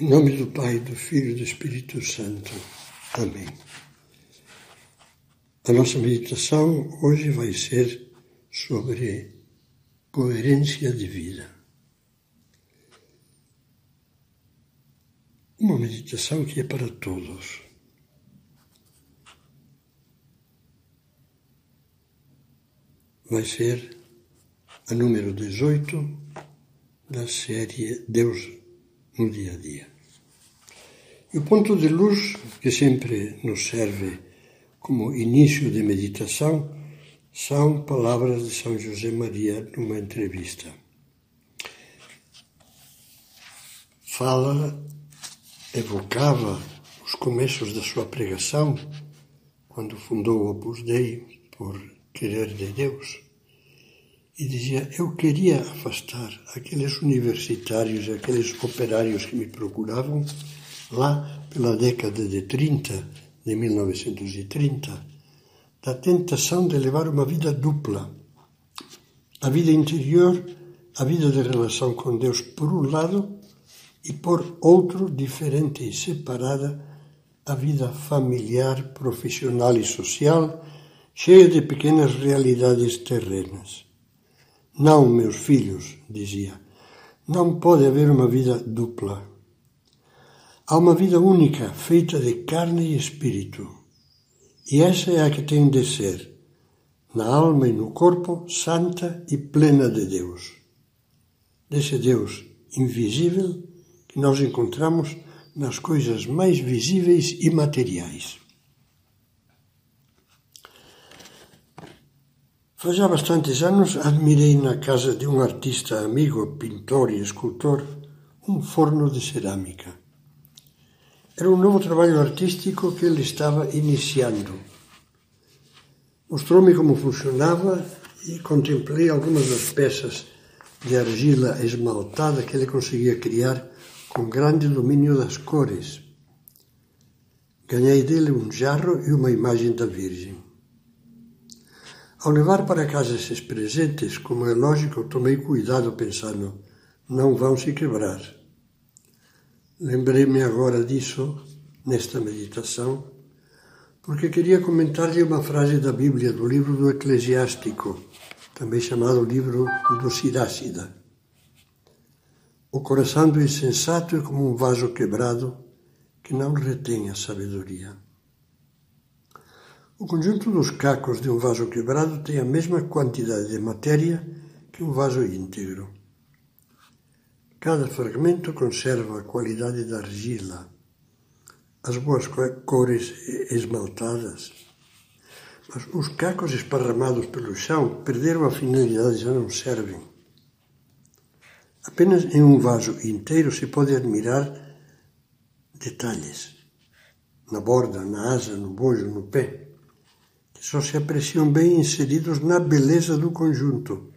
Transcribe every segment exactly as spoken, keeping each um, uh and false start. Em nome do Pai, do Filho e do Espírito Santo. Amém. A nossa meditação hoje vai ser sobre coerência de vida. Uma meditação que é para todos. Vai ser a número dezoito da série Deus no Dia a Dia. E o ponto de luz que sempre nos serve como início de meditação são palavras de São José Maria numa entrevista. Fala, evocava os começos da sua pregação quando fundou o Opus Dei por querer de Deus, e dizia: eu queria afastar aqueles universitários, aqueles operários que me procuravam lá pela década de trinta, de mil novecentos e trinta, da tentação de levar uma vida dupla, a vida interior, a vida de relação com Deus por um lado, e por outro, diferente e separada, a vida familiar, profissional e social, cheia de pequenas realidades terrenas. Não, meus filhos, dizia, não pode haver uma vida dupla. Há uma vida única, feita de carne e espírito. E essa é a que tem de ser, na alma e no corpo, santa e plena de Deus. Desse Deus invisível que nós encontramos nas coisas mais visíveis e materiais. Faz já bastantes anos admirei na casa de um artista amigo, pintor e escultor, um forno de cerâmica. Era um novo trabalho artístico que ele estava iniciando. Mostrou-me como funcionava e contemplei algumas das peças de argila esmaltada que ele conseguia criar com grande domínio das cores. Ganhei dele um jarro e uma imagem da Virgem. Ao levar para casa esses presentes, como é lógico, tomei cuidado pensando, não vão se quebrar. Lembrei-me agora disso, nesta meditação, porque queria comentar-lhe uma frase da Bíblia, do livro do Eclesiástico, também chamado livro do Sirácida. O coração do insensato é como um vaso quebrado que não retém a sabedoria. O conjunto dos cacos de um vaso quebrado tem a mesma quantidade de matéria que um vaso íntegro. Cada fragmento conserva a qualidade da argila, as boas cores esmaltadas, mas os cacos esparramados pelo chão perderam a finalidade e já não servem. Apenas em um vaso inteiro se pode admirar detalhes, na borda, na asa, no bojo, no pé, só se apreciam bem inseridos na beleza do conjunto.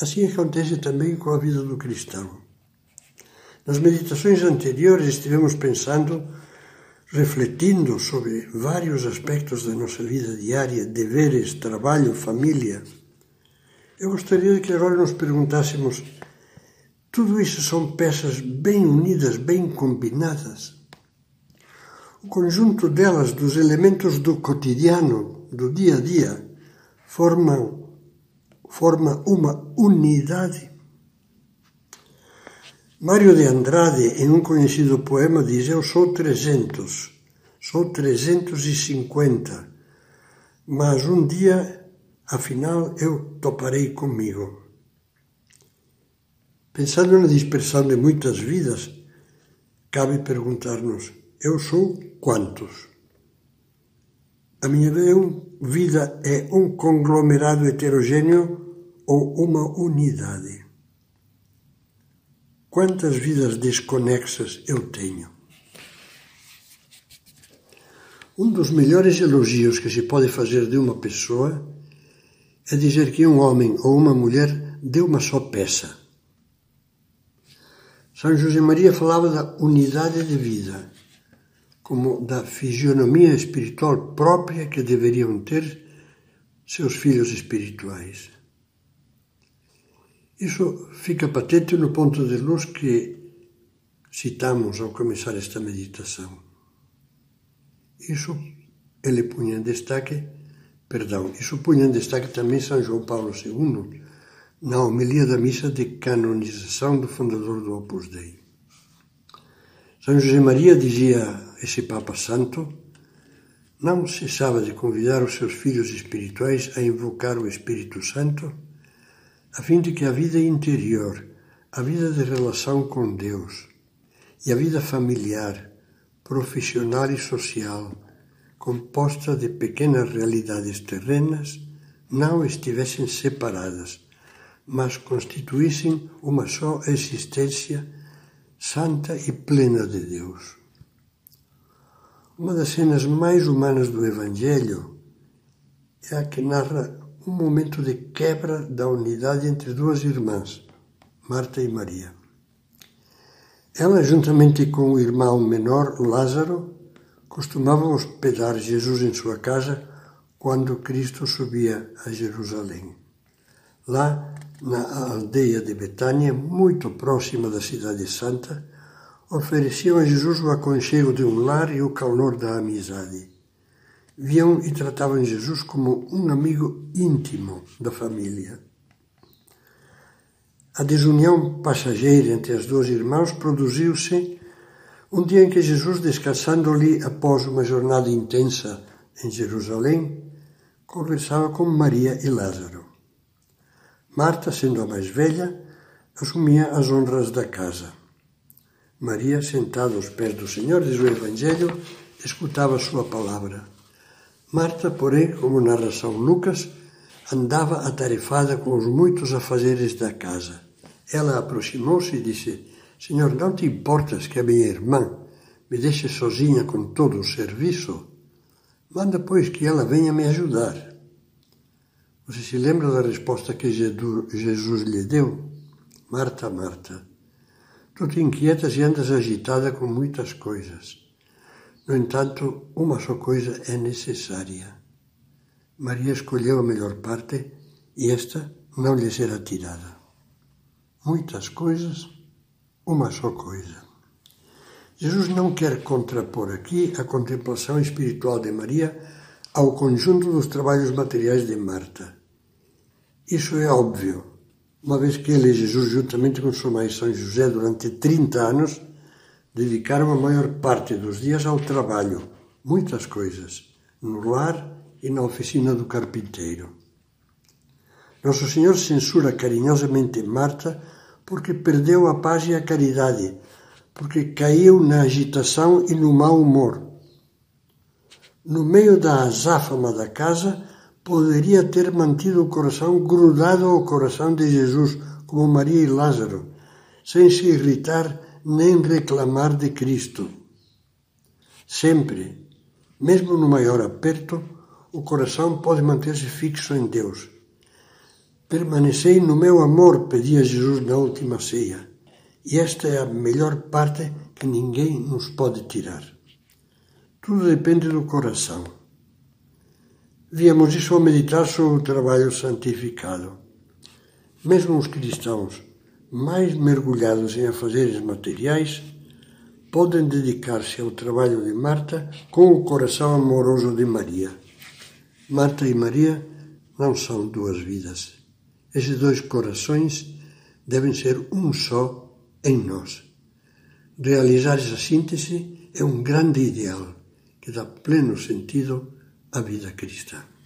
Assim acontece também com a vida do cristão. Nas meditações anteriores estivemos pensando, refletindo sobre vários aspectos da nossa vida diária, deveres, trabalho, família. Eu gostaria que agora nos perguntássemos, tudo isso são peças bem unidas, bem combinadas? O conjunto delas, dos elementos do cotidiano, do dia a dia, forma, forma uma unidade. Mário de Andrade, em um conhecido poema, diz: eu sou trezentos, sou trezentos e cinquenta, mas um dia, afinal, eu toparei comigo. Pensando na dispersão de muitas vidas, cabe perguntar-nos, eu sou quantos? A minha vida é um conglomerado heterogêneo ou uma unidade? Quantas vidas desconexas eu tenho? Um dos melhores elogios que se pode fazer de uma pessoa é dizer que um homem ou uma mulher deu uma só peça. São José Maria falava da unidade de vida, como da fisionomia espiritual própria que deveriam ter seus filhos espirituais. Isso fica patente no ponto de luz que citamos ao começar esta meditação. Isso ele punha em destaque, perdão, isso punha em destaque também São João Paulo segundo, na homilia da missa de canonização do fundador do Opus Dei. São José Maria, dizia esse Papa Santo, não cessava de convidar os seus filhos espirituais a invocar o Espírito Santo, a fim de que a vida interior, a vida de relação com Deus e a vida familiar, profissional e social, composta de pequenas realidades terrenas, não estivessem separadas, mas constituíssem uma só existência santa e plena de Deus. Uma das cenas mais humanas do Evangelho é a que narra um momento de quebra da unidade entre duas irmãs, Marta e Maria. Ela, juntamente com o irmão menor, Lázaro, costumava hospedar Jesus em sua casa quando Cristo subia a Jerusalém. Lá, na aldeia de Betânia, muito próxima da Cidade Santa, ofereciam a Jesus o aconchego de um lar e o calor da amizade. Viam e tratavam Jesus como um amigo íntimo da família. A desunião passageira entre as duas irmãs produziu-se um dia em que Jesus, descansando-lhe após uma jornada intensa em Jerusalém, conversava com Maria e Lázaro. Marta, sendo a mais velha, assumia as honras da casa. Maria, sentada aos pés do Senhor, diz o Evangelho, escutava a sua palavra. Marta, porém, como narra São Lucas, andava atarefada com os muitos afazeres da casa. Ela aproximou-se e disse, Senhor, não te importas que a minha irmã me deixe sozinha com todo o serviço? Manda, pois, que ela venha me ajudar. Você se lembra da resposta que Jesus lhe deu? Marta, Marta, tu te inquietas e andas agitada com muitas coisas. No entanto, uma só coisa é necessária. Maria escolheu a melhor parte e esta não lhe será tirada. Muitas coisas, uma só coisa. Jesus não quer contrapor aqui a contemplação espiritual de Maria ao conjunto dos trabalhos materiais de Marta. Isso é óbvio, uma vez que ele e Jesus, juntamente com sua mãe São José, durante trinta anos, dedicaram a maior parte dos dias ao trabalho, muitas coisas, no lar e na oficina do carpinteiro. Nosso Senhor censura carinhosamente Marta porque perdeu a paz e a caridade, porque caiu na agitação e no mau humor. No meio da azáfama da casa, poderia ter mantido o coração grudado ao coração de Jesus, como Maria e Lázaro, sem se irritar nem reclamar de Cristo. Sempre, mesmo no maior aperto, o coração pode manter-se fixo em Deus. Permanecei no meu amor, pedia Jesus na última ceia. E esta é a melhor parte que ninguém nos pode tirar. Tudo depende do coração. Víamos isso ao meditar sobre o trabalho santificado. Mesmo os cristãos mais mergulhados em afazeres materiais podem dedicar-se ao trabalho de Marta com o coração amoroso de Maria. Marta e Maria não são duas vidas. Esses dois corações devem ser um só em nós. Realizar essa síntese é um grande ideal que dá pleno sentido à vida cristã.